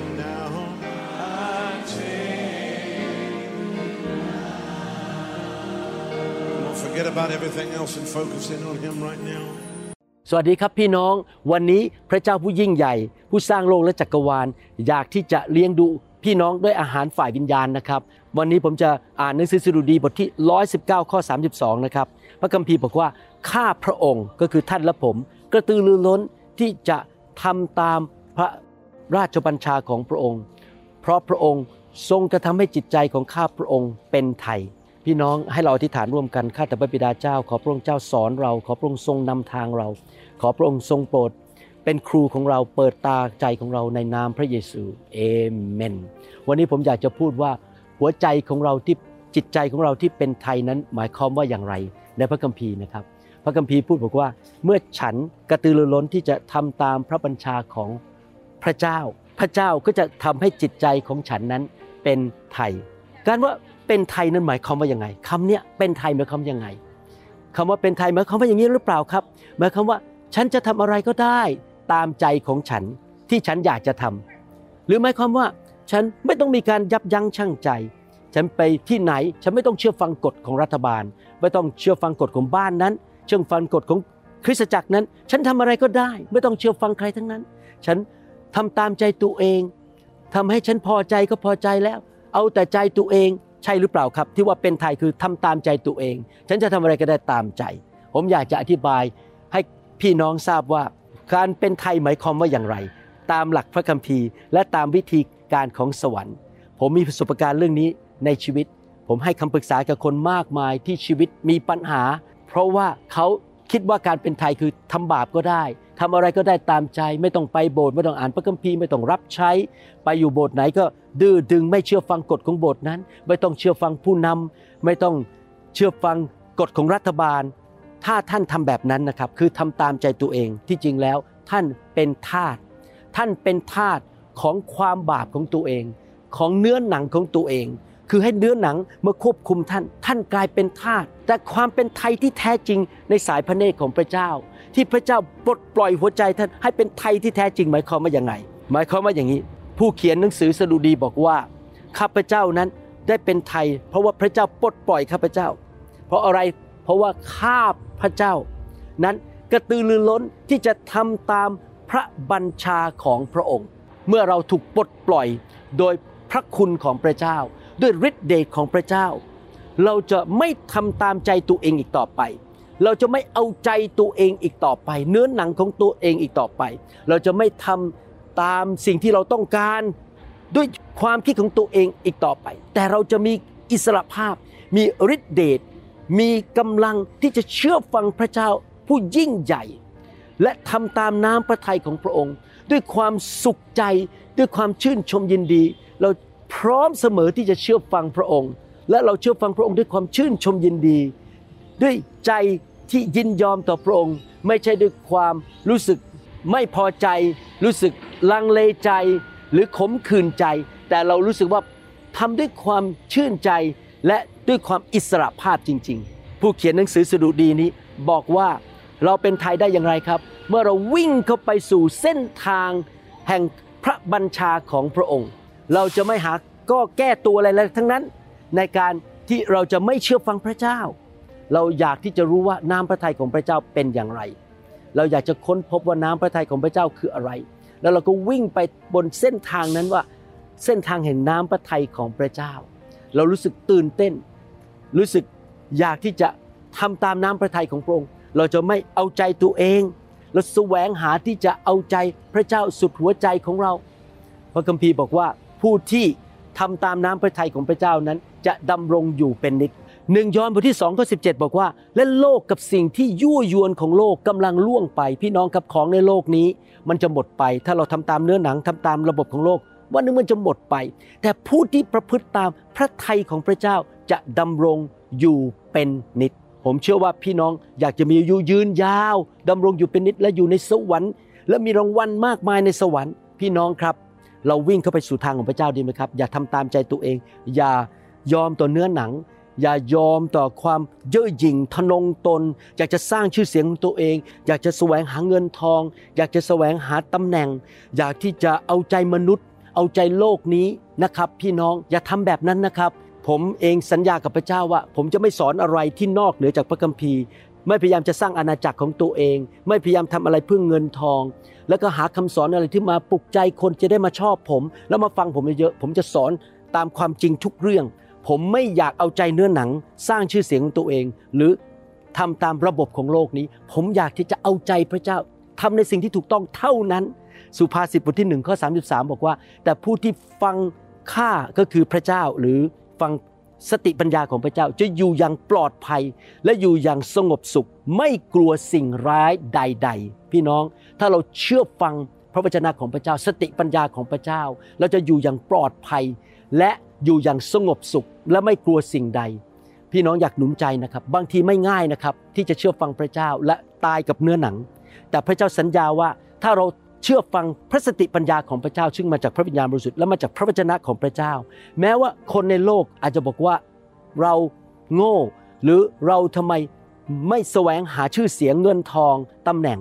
it now. I take it now. Don't forget about everything else and focus in on Him right now. สวัสดีครับพี่น้องวันนี้พระเจ้าผู้ยิ่งใหญ่ผู้สร้างโลกและจักรวาลอยากที่จะเลี้ยงดูพี่น้องด้วยอาหารฝ่ายวิญญาณนะครับวันนี้ผมจะอ่านหนังสือสดุดีบทที่119ข้อ32นะครับพระคัมภีร์บอกว่าข้าพระองค์ก็คือท่านและผมกระตือรือร้นที่จะทำตามพระราชบัญชาของพระองค์เพราะพระองค์ทรงกระทำให้จิตใจของข้าพระองค์เป็นไทยพี่น้องให้เราอธิษฐานร่วมกันข้าแต่พระบิดาเจ้าขอพระองค์เจ้าสอนเราขอพระองค์ทรงนำทางเราขอพระองค์ทรงโปรดเป็นครูของเราเปิดตาใจของเราในนามพระเยซูเอเมนวันนี้ผมอยากจะพูดว่าหัวใจของเราที่จิตใจของเราที่เป็นไทยนั้นหมายความว่าอย่างไรในพระคัมภีร์นะครับพระคัมภีร์พูดบอกว่าเมื่อฉันกระตือรือร้นที่จะทำตามพระบัญชาของพระเจ้าก็จะทำให้จิตใจของฉันนั้นเป็นไทยการว่าเป็นไทยนั้นหมายความว่ายังไงคำนี้เป็นไทยหมายความยังไงคำว่าเป็นไทยหมายความว่าอย่างนี้หรือเปล่าครับหมายความว่าฉันจะทำอะไรก็ได้ตามใจของฉันที่ฉันอยากจะทำหรือหมายความว่าฉันไม่ต้องมีการยับยั้งชั่งใจฉันไปที่ไหนฉันไม่ต้องเชื่อฟังกฎของรัฐบาลไม่ต้องเชื่อฟังกฎของบ้านนั้นเชื่อฟังกฎของคริสตจักรนั้นฉันทำอะไรก็ได้ไม่ต้องเชื่อฟังใครทั้งนั้นฉันทำตามใจตัวเองทำให้ฉันพอใจก็พอใจแล้วเอาแต่ใจตัวเองใช่หรือเปล่าครับที่ว่าเป็นไทยคือทำตามใจตัวเองฉันจะทำอะไรก็ได้ตามใจผมอยากจะอธิบายให้พี่น้องทราบว่าการเป็นไทยหมายความว่าอย่างไรตามหลักพระคัมภีร์และตามวิธีการของสวรรค์ผมมีประสบการณ์เรื่องนี้ในชีวิตผมให้คำปรึกษากับคนมากมายที่ชีวิตมีปัญหาเพราะว่าเขาคิดว่าการเป็นไทยคือทำบาปก็ได้ทำอะไรก็ได้ตามใจไม่ต้องไปโบสถ์ไม่ต้องอ่านพระคัมภีร์ไม่ต้องรับใช้ไปอยู่โบสถ์ไหนก็ดื้อดึงไม่เชื่อฟังกฎของโบสถ์นั้นไม่ต้องเชื่อฟังผู้นำไม่ต้องเชื่อฟังกฎของรัฐบาลถ้าท่านทำแบบนั้นนะครับคือทำตามใจตัวเองที่จริงแล้วท่านเป็นทาสของความบาปของตัวเองของเนื้อหนังของตัวเองคือให้เนื้อหนังมาควบคุมท่านกลายเป็นทาสแต่ความเป็นไทยที่แท้จริงในสายพระเนตรของพระเจ้าที่พระเจ้าปลดปล่อยหัวใจท่านให้เป็นไทยที่แท้จริงหมายความว่าอย่างไรหมายความว่าอย่างนี้ผู้เขียนหนังสือสดุดีบอกว่าข้าพเจ้านั้นได้เป็นไทยเพราะว่าพระเจ้าปลดปล่อยข้าพเจ้าเพราะอะไรเพราะว่าข้าพเจ้านั้นกระตือรือร้นที่จะทำตามพระบัญชาของพระองค์เมื่อเราถูกปลดปล่อยโดยพระคุณของพระเจ้าด้วยฤทธิ์เดชของพระเจ้าเราจะไม่ทำตามใจตัวเองอีกต่อไปเราจะไม่เอาใจตัวเองอีกต่อไปเนื้อหนังของตัวเองอีกต่อไปเราจะไม่ทำตามสิ่งที่เราต้องการด้วยความคิดของตัวเองอีกต่อไปแต่เราจะมีอิสรภาพมีฤทธิ์เดชมีกำลังที่จะเชื่อฟังพระเจ้าผู้ยิ่งใหญ่และทำตามน้ำพระทัยของพระองค์ด้วยความสุขใจด้วยความชื่นชมยินดีเราพร้อมเสมอที่จะเชื่อฟังพระองค์และเราเชื่อฟังพระองค์ด้วยความชื่นชมยินดีด้วยใจที่ยินยอมต่อพระองค์ไม่ใช่ด้วยความรู้สึกไม่พอใจรู้สึกลังเลใจหรือขมขื่นใจแต่เรารู้สึกว่าทำด้วยความชื่นใจและด้วยความอิสระภาพจริงๆผู้เขียนหนังสือสดุดีนี้บอกว่าเราเป็นไทยได้อย่างไรครับเมื่อเราวิ่งเข้าไปสู่เส้นทางแห่งพระบัญชาของพระองค์เราจะไม่หาก็แก้ตัวอะไรทั้งนั้นในการที่เราจะไม่เชื่อฟังพระเจ้าเราอยากที่จะรู้ว่าน้ำพระทัยของพระเจ้าเป็นอย่างไรเราอยากจะค้นพบว่าน้ำพระทัยของพระเจ้าคืออะไรแล้วเราก็วิ่งไปบนเส้นทางนั้นว่า เส้นทางแห่งน้ำพระทัยของพระเจ้าเรารู้สึกตื่นเต้นรู้สึกอยากที่จะทำตามน้ำพระทัยของพระองค์เราจะไม่เอาใจตัวเองเราแสวงหาที่จะเอาใจพระเจ้าสุดหัวใจของเราพระคัมภีร์บอกว่าผู้ที่ทำตามน้ำพระทัยของพระเจ้านั้นจะดำรงอยู่เป็นนิจ1 ยอห์น บทที่ 2 ข้อ 17บอกว่าและโลกกับสิ่งที่ยั่วยวนของโลกกำลังล่วงไปพี่น้องกับของในโลกนี้มันจะหมดไปถ้าเราทำตามเนื้อหนังทำตามระบบของโลกวันหนึ่งมันจะหมดไปแต่ผู้ที่ประพฤติตามพระทัยของพระเจ้าจะดำรงอยู่เป็นนิจผมเชื่อว่าพี่น้องอยากจะมีอายุยืนยาวดำรงอยู่เป็นนิจและอยู่ในสวรรค์และมีรางวัลมากมายในสวรรค์พี่น้องครับเราวิ่งเข้าไปสู่ทางของพระเจ้าดีไหมครับอย่าทำตามใจตัวเองอย่ายอมต่อเนื้อหนังอย่ายอมต่อความเย่อหยิ่งทะนงตนอยากจะสร้างชื่อเสียงของตัวเองอยากจะแสวงหาเงินทองอยากจะแสวงหาตำแหน่งอยากที่จะเอาใจมนุษย์เอาใจโลกนี้นะครับพี่น้องอย่าทำแบบนั้นนะครับผมเองสัญญากับพระเจ้าว่าผมจะไม่สอนอะไรที่นอกเหนือจากพระคัมภีร์ไม่พยายามจะสร้างอาณาจักรของตัวเองไม่พยายามทำอะไรเพื่อเงินทองแล้วก็หาคำสอนอะไรที่มาปลุกใจคนจะได้มาชอบผมแล้วมาฟังผมเยอะๆผมจะสอนตามความจริงทุกเรื่องผมไม่อยากเอาใจเนื้อหนังสร้างชื่อเสียงของตัวเองหรือทำตามระบบของโลกนี้ผมอยากที่จะเอาใจพระเจ้าทำในสิ่งที่ถูกต้องเท่านั้นสุภาษิตบทที่1 ข้อ 33บอกว่าแต่ผู้ที่ฟังข้าก็คือพระเจ้าหรือฟังสติปัญญาของพระเจ้าจะอยู่อย่างปลอดภัยและอยู่อย่างสงบสุขไม่กลัวสิ่งร้ายใดๆพี่น้องถ้าเราเชื่อฟังพระวจนะของพระเจ้าสติปัญญาของพระเจ้าเราจะอยู่อย่างปลอดภัยและอยู่อย่างสงบสุขและไม่กลัวสิ่งใดพี่น้องอยากหนุนใจนะครับบางทีไม่ง่ายนะครับที่จะเชื่อฟังพระเจ้าและตายกับเนื้อหนังแต่พระเจ้าสัญญาว่าถ้าเราเชื่อฟังพระสติปัญญาของพระเจ้าซึ่งมาจากพระวิญญาณบริสุทธิ์และมาจากพระวจนะของพระเจ้าแม้ว่าคนในโลกอาจจะบอกว่าเราโง่หรือเราทำไมไม่แสวงหาชื่อเสียงเงินทองตำแหน่ง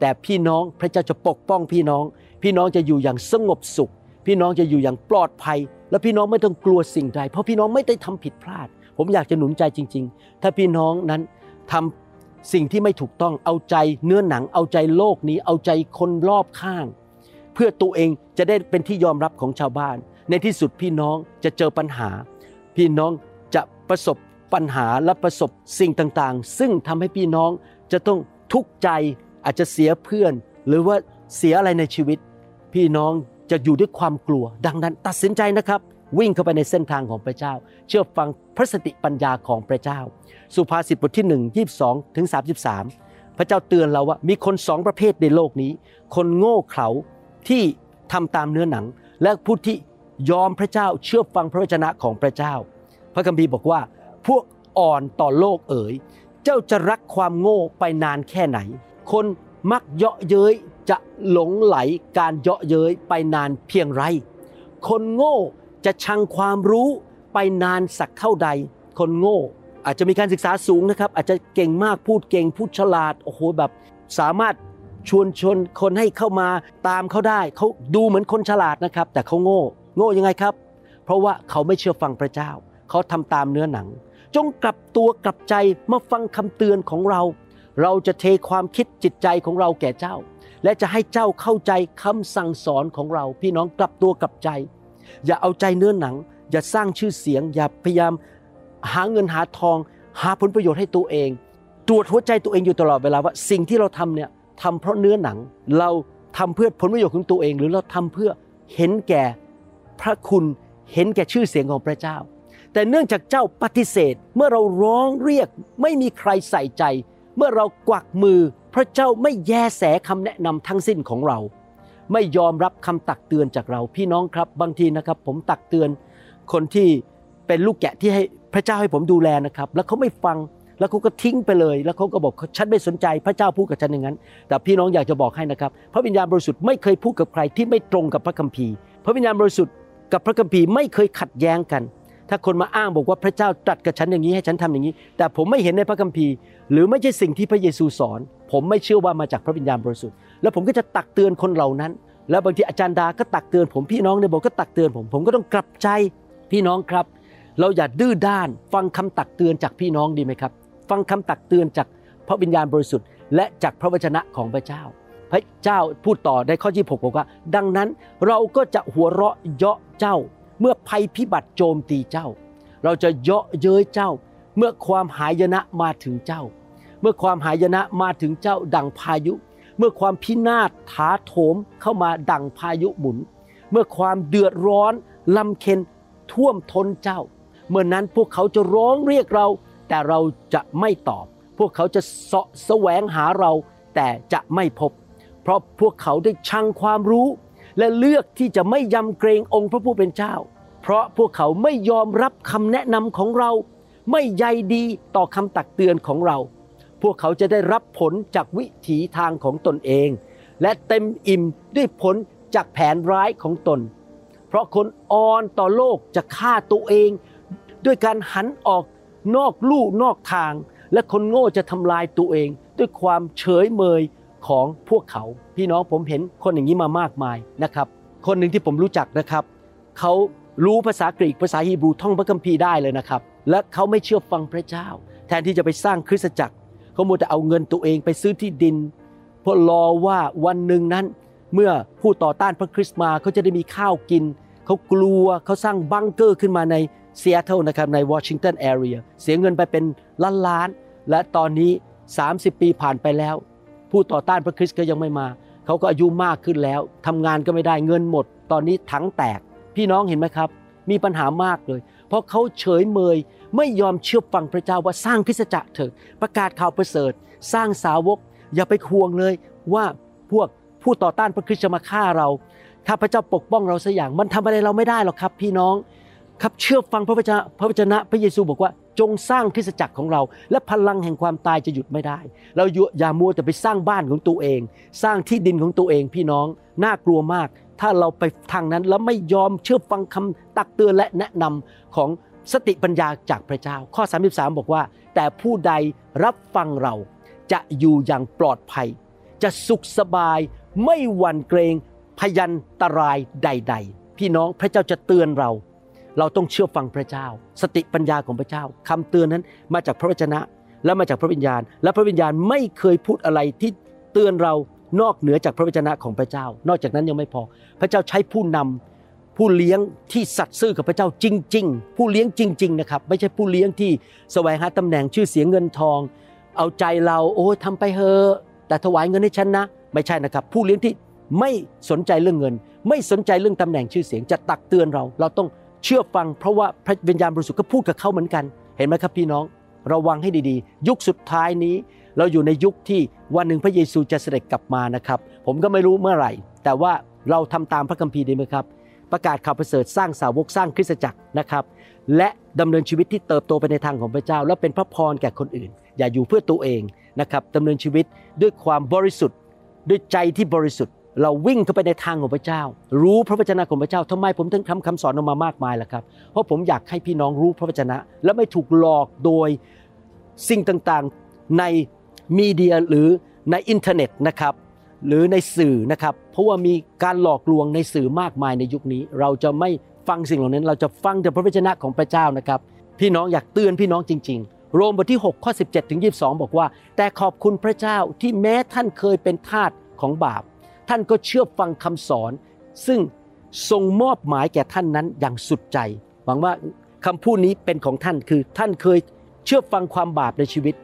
แต่พี่น้องพระเจ้าจะปกป้องพี่น้องพี่น้องจะอยู่อย่างสงบสุขพี่น้องจะอยู่อย่างปลอดภัยและพี่น้องไม่ต้องกลัวสิ่งใดเพราะพี่น้องไม่ได้ทำผิดพลาดผมอยากจะหนุนใจจริงๆถ้าพี่น้องนั้นทำสิ่งที่ไม่ถูกต้องเอาใจเนื้อหนังเอาใจโลกนี้เอาใจคนรอบข้างเพื่อตัวเองจะได้เป็นที่ยอมรับของชาวบ้านในที่สุดพี่น้องจะเจอปัญหาพี่น้องจะประสบปัญหาและประสบสิ่งต่างๆซึ่งทำให้พี่น้องจะต้องทุกข์ใจอาจจะเสียเพื่อนหรือว่าเสียอะไรในชีวิตพี่น้องจะอยู่ด้วยความกลัวดังนั้นตัดสินใจนะครับวิ่งเข้าไปในเส้นทางของพระเจ้าเชื่อฟังพระสติปัญญาของพระเจ้าสุภาษิตบทที่1 22 ถึง 33พระเจ้าเตือนเราว่ามีคน2ประเภทในโลกนี้คนโง่เขลาที่ทำตามเนื้อหนังและผู้ที่ยอมพระเจ้าเชื่อฟังพระวจนะของพระเจ้าพระคัมภีร์บอกว่าพวกอ่อนต่อโลกเอ๋ยเจ้าจะรักความโง่ไปนานแค่ไหนคนมักเยาะเย้ยจะหลงไหลการเยาะเย้ยไปนานเพียงไรคนโง่จะชังความรู้ไปนานสักเท่าใดคนโง่อาจจะมีการศึกษาสูงนะครับอาจจะเก่งมากพูดเก่งพูดฉลาดโอ้โหแบบสามารถชวนชนคนให้เข้ามาตามเขาได้เขาดูเหมือนคนฉลาดนะครับแต่เขาโง่โง่ยังไงครับเพราะว่าเขาไม่เชื่อฟังพระเจ้าเขาทำตามเนื้อหนังจงกลับตัวกลับใจมาฟังคำเตือนของเราเราจะเทความคิดจิตใจของเราแก่เจ้าและจะให้เจ้าเข้าใจคำสั่งสอนของเราพี่น้องกลับตัวกลับใจอย่าเอาใจเนื้อหนังอย่าสร้างชื่อเสียงอย่าพยายามหาเงินหาทองหาผลประโยชน์ให้ตัวเองตรวจหัวใจตัวเองอยู่ตลอดเวลาว่าสิ่งที่เราทำเนี่ยทำเพราะเนื้อหนังเราทำเพื่อผลประโยชน์ของตัวเองหรือเราทำเพื่อเห็นแก่พระคุณเห็นแก่ชื่อเสียงของพระเจ้าแต่เนื่องจากเจ้าปฏิเสธเมื่อเราร้องเรียกไม่มีใครใส่ใจเมื่อเรากวักมือพระเจ้าไม่แยแสคำแนะนำทั้งสิ้นของเราไม่ยอมรับคำตักเตือนจากเราพี่น้องครับบางทีนะครับผมตักเตือนคนที่เป็นลูกแกะที่ให้พระเจ้าให้ผมดูแลนะครับแล้วเขาไม่ฟังแล้วเขาก็ทิ้งไปเลยแล้วเขาก็บอกฉันไม่สนใจพระเจ้าพูดกับฉันอย่างนั้นแต่พี่น้องอยากจะบอกให้นะครับพระวิญญาณบริสุทธิ์ไม่เคยพูดกับใครที่ไม่ตรงกับพระคัมภีร์พระวิญญาณบริสุทธิ์กับพระคัมภีร์ไม่เคยขัดแย้งกันถ้าคนมาอ้างบอกว่าพระเจ้าตรัสกับฉันอย่างนี้ให้ฉันทำอย่างนี้แต่ผมไม่เห็นในพระคัมภีร์หรือไม่ใช่สิ่งที่พระเยซูสอนผมไม่เชื่อว่ามาจากพระวิญญาณบริสุทธิ์แล้วผมก็จะตักเตือนคนเหล่านั้นแล้วบางทีอาจารย์ดาก็ตักเตือนผมพี่น้องในโบสถ์ก็ตักเตือนผมก็ต้องกลับใจพี่น้องครับเราอย่าดื้อด้านฟังคำตักเตือนจากพี่น้องดีไหมครับฟังคำตักเตือนจากพระวิญญาณบริสุทธิ์และจากพระวจนะของพระเจ้าพระเจ้าพูดต่อในข้อที่ 26บอกว่าดังนั้นเราก็จะหัวเราะเยาะ เจ้าเมื่อภัยพิบัติโจมตีเจ้าเราจะเยาะเย้ยเจ้าเมื่อความหายนะมาถึงเจ้าเมื่อความหายนะมาถึงเจ้าดั่งพายุเมื่อความพินาศถาโถมเข้ามาดั่งพายุหมุนเมื่อความเดือดร้อนลำเค็ญท่วมท้นเจ้าเมื่อนั้นพวกเขาจะร้องเรียกเราแต่เราจะไม่ตอบพวกเขาจะเสาะแสวงหาเราแต่จะไม่พบเพราะพวกเขาได้ชังความรู้และเลือกที่จะไม่ยำเกรงองค์พระผู้เป็นเจ้าเพราะพวกเขาไม่ยอมรับคำแนะนำของเราไม่ใยดีต่อคำตักเตือนของเราพวกเขาจะได้รับผลจากวิถีทางของตนเองและเต็มอิ่มด้วยผลจากแผนร้ายของตนเพราะคนอ่อนต่อโลกจะฆ่าตัวเองด้วยการหันออกนอกลู่นอกทางและคนโง่จะทำลายตัวเองด้วยความเฉยเมยของพวกเขาพี่น้องผมเห็นคนอย่างนี้มามากมายนะครับคนหนึ่งที่ผมรู้จักนะครับเขารู้ภาษากรีกภาษาฮีบรูท่องพระคัมภีร์ได้เลยนะครับและเขาไม่เชื่อฟังพระเจ้าแทนที่จะไปสร้างคริสตจักรเขามัวแต่เอาเงินตัวเองไปซื้อที่ดินเพื่อรอว่าวันหนึ่งนั้นเมื่อผู้ต่อต้านพระคริสต์มาเขาจะได้มีข้าวกินเขากลัวเขาสร้างบังเกอร์ขึ้นมาใน Seattle นะครับใน Washington area เสียเงินไปเป็นล้านๆและตอนนี้30ปีผ่านไปแล้วผู้ต่อต้านพระคริสต์ก็ยังไม่มาเขาก็อายุมากขึ้นแล้วทำงานก็ไม่ได้เงินหมดตอนนี้ถังแตกพี่น้องเห็นไหมครับมีปัญหามากเลยเพราะเขาเฉยเมยไม่ยอมเชื่อฟังพระเจ้าว่าสร้างคริสตจักรเถิดประกาศข่าวประเสริฐสร้างสาวกอย่าไปห่วงเลยว่าพวกผู้ต่อต้านพระคริสต์จะมาฆ่าเราถ้าพระเจ้าปกป้องเราสักอย่างมันทำอะไรเราไม่ได้หรอกครับพี่น้องครับเชื่อฟังพระวจนะพระเยซูบอกว่าจงสร้างคริสตจักรของเราและพลังแห่งความตายจะหยุดไม่ได้เราอย่ามัวแต่ไปสร้างบ้านของตัวเองสร้างที่ดินของตัวเองพี่น้องน่ากลัวมากถ้าเราไปทางนั้นแล้วไม่ยอมเชื่อฟังคำตักเตือนและแนะนำของสติปัญญาจากพระเจ้าข้อ33บอกว่าแต่ผู้ใดรับฟังเราจะอยู่อย่างปลอดภัยจะสุขสบายไม่หวั่นเกรงพยันตรายใดๆพี่น้องพระเจ้าจะเตือนเราต้องเชื่อฟังพระเจ้าสติปัญญาของพระเจ้าคำเตือนนั้นมาจากพระวจนะและมาจากพระวิญญาณและพระวิญญาณไม่เคยพูดอะไรที่เตือนเรานอกเหนือจากพระวจนะของพระเจ้านอกจากนั้นยังไม่พอพระเจ้าใช้ผู้นำผู้เลี้ยงที่สัตย์ซื่อกับพระเจ้าจริงๆผู้เลี้ยงจริงๆนะครับไม่ใช่ผู้เลี้ยงที่แสวงหาตำแหน่งชื่อเสียงเงินทองเอาใจเราโอ้ทำไปเถอะแต่ถวายเงินให้ฉันนะไม่ใช่นะครับผู้เลี้ยงที่ไม่สนใจเรื่องเงินไม่สนใจเรื่องตำแหน่งชื่อเสียงจะตักเตือนเราต้องเชื่อฟังเพราะว่าพระวิญญาณบริสุทธิ์ก็พูดกับเขาเหมือนกันเห็นไหมครับพี่น้องระวังให้ดีๆยุคสุดท้ายนี้เราอยู่ในยุคที่วันหนึ่งพระเยซูจะเสด็จกลับมานะครับผมก็ไม่รู้เมื่อไหร่แต่ว่าเราทำตามพระคัมภีร์ดีไหมครับประกาศข่าวประเสริฐสร้างสาวกสร้างคริสตจักรนะครับและดำเนินชีวิตที่เติบโตไปในทางของพระเจ้าและเป็นพระพรแก่คนอื่นอย่าอยู่เพื่อตัวเองนะครับดำเนินชีวิตด้วยความบริสุทธิ์ด้วยใจที่บริสุทธิ์เราวิ่งเข้าไปในทางของพระเจ้ารู้พระวจนะของพระเจ้าทำไมผมถึงทำคำสอนออกมามากมายล่ะครับเพราะผมอยากให้พี่น้องรู้พระวจนะและไม่ถูกหลอกโดยสิ่งต่างๆในมีเดียหรือในอินเทอร์เน็ตนะครับหรือในสื่อนะครับเพราะว่ามีการหลอกลวงในสื่อมากมายในยุคนี้เราจะไม่ฟังสิ่งเหล่านั้นเราจะฟังแต่พระวจนะของพระเจ้านะครับพี่น้องอยากเตือนพี่น้องจริงๆโรมบทที่6ข้อ17ถึง22บอกว่าแต่ขอบคุณพระเจ้าที่แม้ท่านเคยเป็นทาสของบาปท่านก็เชื่อฟังคำสอนซึ่งทรงมอบหมายแก่ท่านนั้นอย่างสุดใจหวังว่าคำพูดนี้เป็นของท่านคือท่านเคยเชื่อฟังความบาปในชีวิต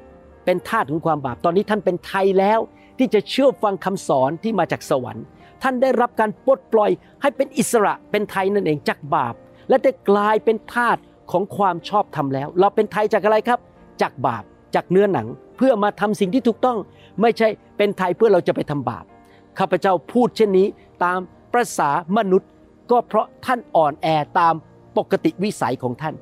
เป็นทาสของความบาปตอนนี้ท่านเป็นไทยแล้วที่จะเชื่อฟังคำสอนที่มาจากสวรรค์ท่านได้รับการปลดปล่อยให้เป็นอิสระเป็นไทยนั่นเองจากบาปและได้กลายเป็นทาสของความชอบธรรมแล้วเราเป็นไทยจากอะไรครับจากบาปจากเนื้อหนังเพื่อมาทำสิ่งที่ถูกต้องไม่ใช่เป็นไทยเพื่อเราจะไปทำบาปข้าพเจ้าพูดเช่นนี้ตามประสามนุษย์ก็เพราะท่านอ่อนแอตามปกติวิสัยของท่าน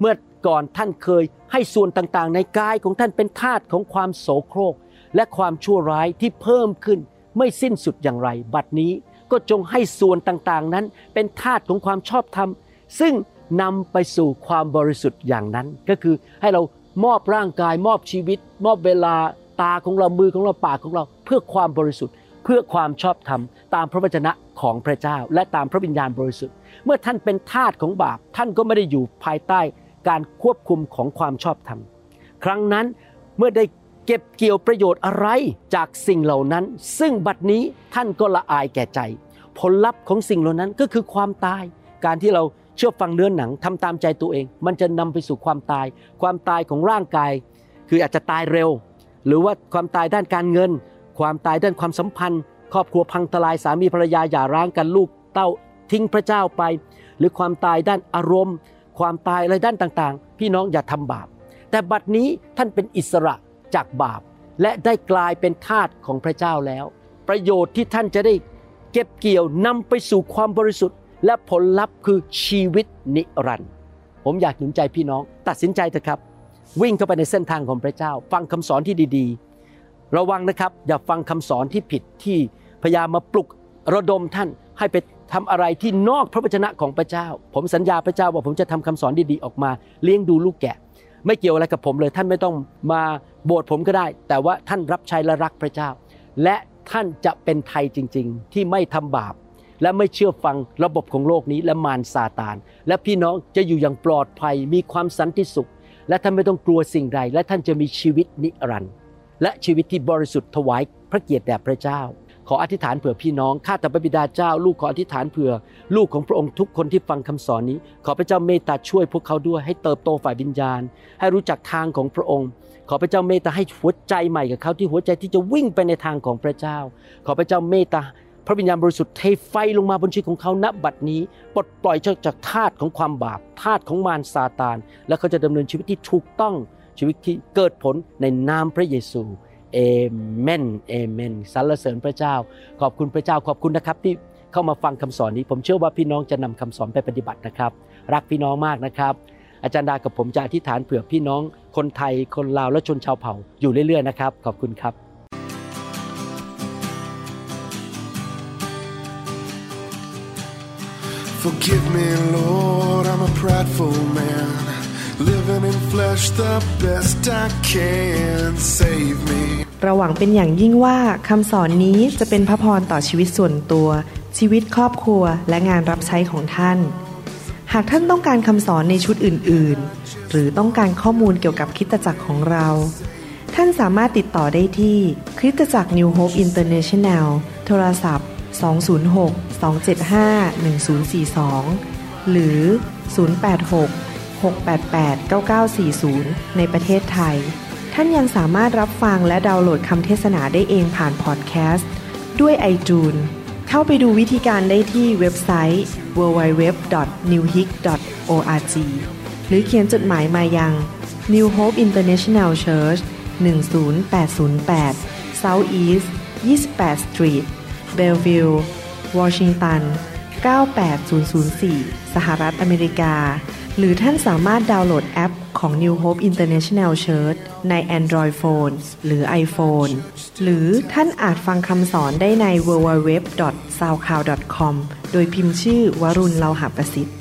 เมื่อก่อนท่านเคยให้ส่วนต่างๆในกายของท่านเป็นทาสของความโสโครกและความชั่วร้ายที่เพิ่มขึ้นไม่สิ้นสุดอย่างไรบัดนี้ก็จงให้ส่วนต่างๆนั้นเป็นทาสของความชอบธรรมซึ่งนำไปสู่ความบริสุทธิ์อย่างนั้นก็คือให้เรามอบร่างกายมอบชีวิตมอบเวลาตาของเรามือของเราปากของเราเพื่อความบริสุทธิ์เพื่อความชอบธรรมตามพระวจนะของพระเจ้าและตามพระวิญญาณบริสุทธิ์เมื่อท่านเป็นทาสของบาปท่านก็ไม่ได้อยู่ภายใต้การควบคุมของความชอบธรรมครั้งนั้นเมื่อได้เก็บเกี่ยวประโยชน์อะไรจากสิ่งเหล่านั้นซึ่งบัดนี้ท่านก็ละอายแก่ใจผลลัพธ์ของสิ่งเหล่านั้นก็คือความตาย การที่เราเชื่อฟังเนื้อหนังทำตามใจตัวเองมันจะนำไปสู่ความตายของร่างกายคืออาจจะตายเร็วหรือว่าความตายด้านการเงินความตายด้านความสัมพันธ์ครอบครัวพังทลายสามีภรรยาหย่าร้างกันลูกเต้าทิ้งพระเจ้าไปหรือความตายด้านอารมณ์ความตายอะไรด้านต่างๆพี่น้องอย่าทำบาปแต่บัดนี้ท่านเป็นอิสระจากบาปและได้กลายเป็นทาสของพระเจ้าแล้วประโยชน์ที่ท่านจะได้เก็บเกี่ยวนำไปสู่ความบริสุทธิ์และผลลัพธ์คือชีวิตนิรันดร์ผมอยากหนุนใจพี่น้องตัดสินใจเถอะครับวิ่งเข้าไปในเส้นทางของพระเจ้าฟังคำสอนที่ดีๆระวังนะครับอย่าฟังคำสอนที่ผิดที่พยายามมาปลุกระดมท่านให้ไปทำอะไรที่นอกพระวจนะของพระเจ้าผมสัญญาพระเจ้าว่าผมจะทำคำสอนดีๆออกมาเลี้ยงดูลูกแกะไม่เกี่ยวอะไรกับผมเลยท่านไม่ต้องมาโบสถ์ผมก็ได้แต่ว่าท่านรับใช้และรักพระเจ้าและท่านจะเป็นไทยจริงๆที่ไม่ทำบาปและไม่เชื่อฟังระบบของโลกนี้และมารซาตานและพี่น้องจะอยู่อย่างปลอดภัยมีความสันติสุขและท่านไม่ต้องกลัวสิ่งใดและท่านจะมีชีวิตนิรันดร์และชีวิตที่บริสุทธิ์ถวายพระเกียรติแด่พระเจ้าขออธิษฐานเผื่อพี่น้องข้าแต่พระบิดาเจ้าลูกขออธิษฐานเผื่อลูกของพระองค์ทุกคนที่ฟังคำสอนนี้ขอพระเจ้าเมตตาช่วยพวกเขาด้วยให้เติบโตฝ่ายวิญญาณให้รู้จักทางของพระองค์ขอพระเจ้าเมตตาให้หัวใจใหม่กับเขาที่หัวใจที่จะวิ่งไปในทางของพระเจ้าขอพระเจ้าเมตตาพระวิญญาณบริสุทธิ์เทไฟลงมาบนชีวิตของเขาณบัดนี้ปลดปล่อยจากทาสของความบาปทาสของมารซาตานและเขาจะดำเนินชีวิตที่ถูกต้องชีวิตที่เกิดผลในนามพระเยซูเอเมนเอเมนสรรเสริญพระเจ้าขอบคุณพระเจ้าขอบคุณนะครับที่เข้ามาฟังคำสอนนี้ผมเชื่อว่าพี่น้องจะนำคำสอนไปปฏิบัตินะครับรักพี่น้องมากนะครับอาจารย์ดากับผมจะอธิษฐานเผื่อพี่น้องคนไทยคนลาวและชนชาวเผ่าอยู่เรื่อยๆนะครับขอบคุณครับForgive me, Lord, I'm a prideful man, living in flesh the best I can, save me. เราหวังเป็นอย่างยิ่งว่าคำสอนนี้จะเป็นพระพรต่อชีวิตส่วนตัวชีวิตครอบครัวและงานรับใช้ของท่านหากท่านต้องการคำสอนในชุดอื่นๆหรือต้องการข้อมูลเกี่ยวกับคริสตจักรของเราท่านสามารถติดต่อได้ที่คริสตจักร New Hope International โทรศัพท์206-275-1042 หรือ 086-688-9940 ในประเทศไทยท่านยังสามารถรับฟังและดาวน์โหลดคำเทศนาได้เองผ่านพอดแคสต์ด้วยiTunesเข้าไปดูวิธีการได้ที่เว็บไซต์ www.newhope.org หรือเขียนจดหมายมายัง New Hope International Church 10808 South East 28 Street Belleville Washington 98004 สหรัฐอเมริกาหรือท่านสามารถดาวน์โหลดแอปของ New Hope International Church ใน Android Phone หรือ iPhone หรือท่านอาจฟังคำสอนได้ใน www.soundcloud.com โดยพิมพ์ชื่อวรุณเลาหะประสิทธิ์